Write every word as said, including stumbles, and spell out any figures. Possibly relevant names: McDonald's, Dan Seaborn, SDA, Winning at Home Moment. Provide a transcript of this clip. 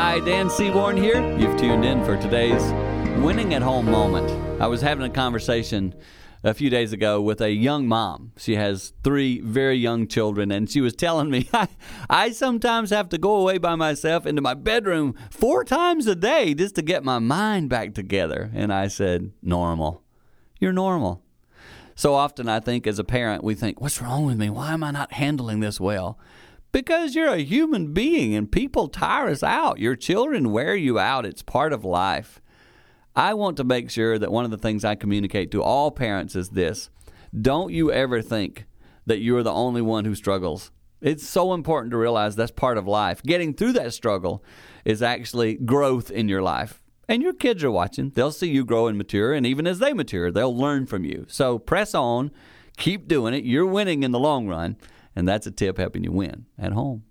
Hi, Dan Seaborn here. You've tuned in for today's Winning at Home Moment. I was having a conversation a few days ago with a young mom. She has three very young children, and she was telling me, I, I sometimes have to go away by myself into my bedroom four times a day just to get my mind back together. And I said, normal. You're normal. So often I think as a parent, we think, what's wrong with me? Why am I not handling this well? Because you're a human being and people tire us out. Your children wear you out. It's part of life. I want to make sure that one of the things I communicate to all parents is this. Don't you ever think that you're the only one who struggles. It's so important to realize that's part of life. Getting through that struggle is actually growth in your life. And your kids are watching. They'll see you grow and mature. And even as they mature, they'll learn from you. So press on. Keep doing it. You're winning in the long run. And that's a tip helping you win at home.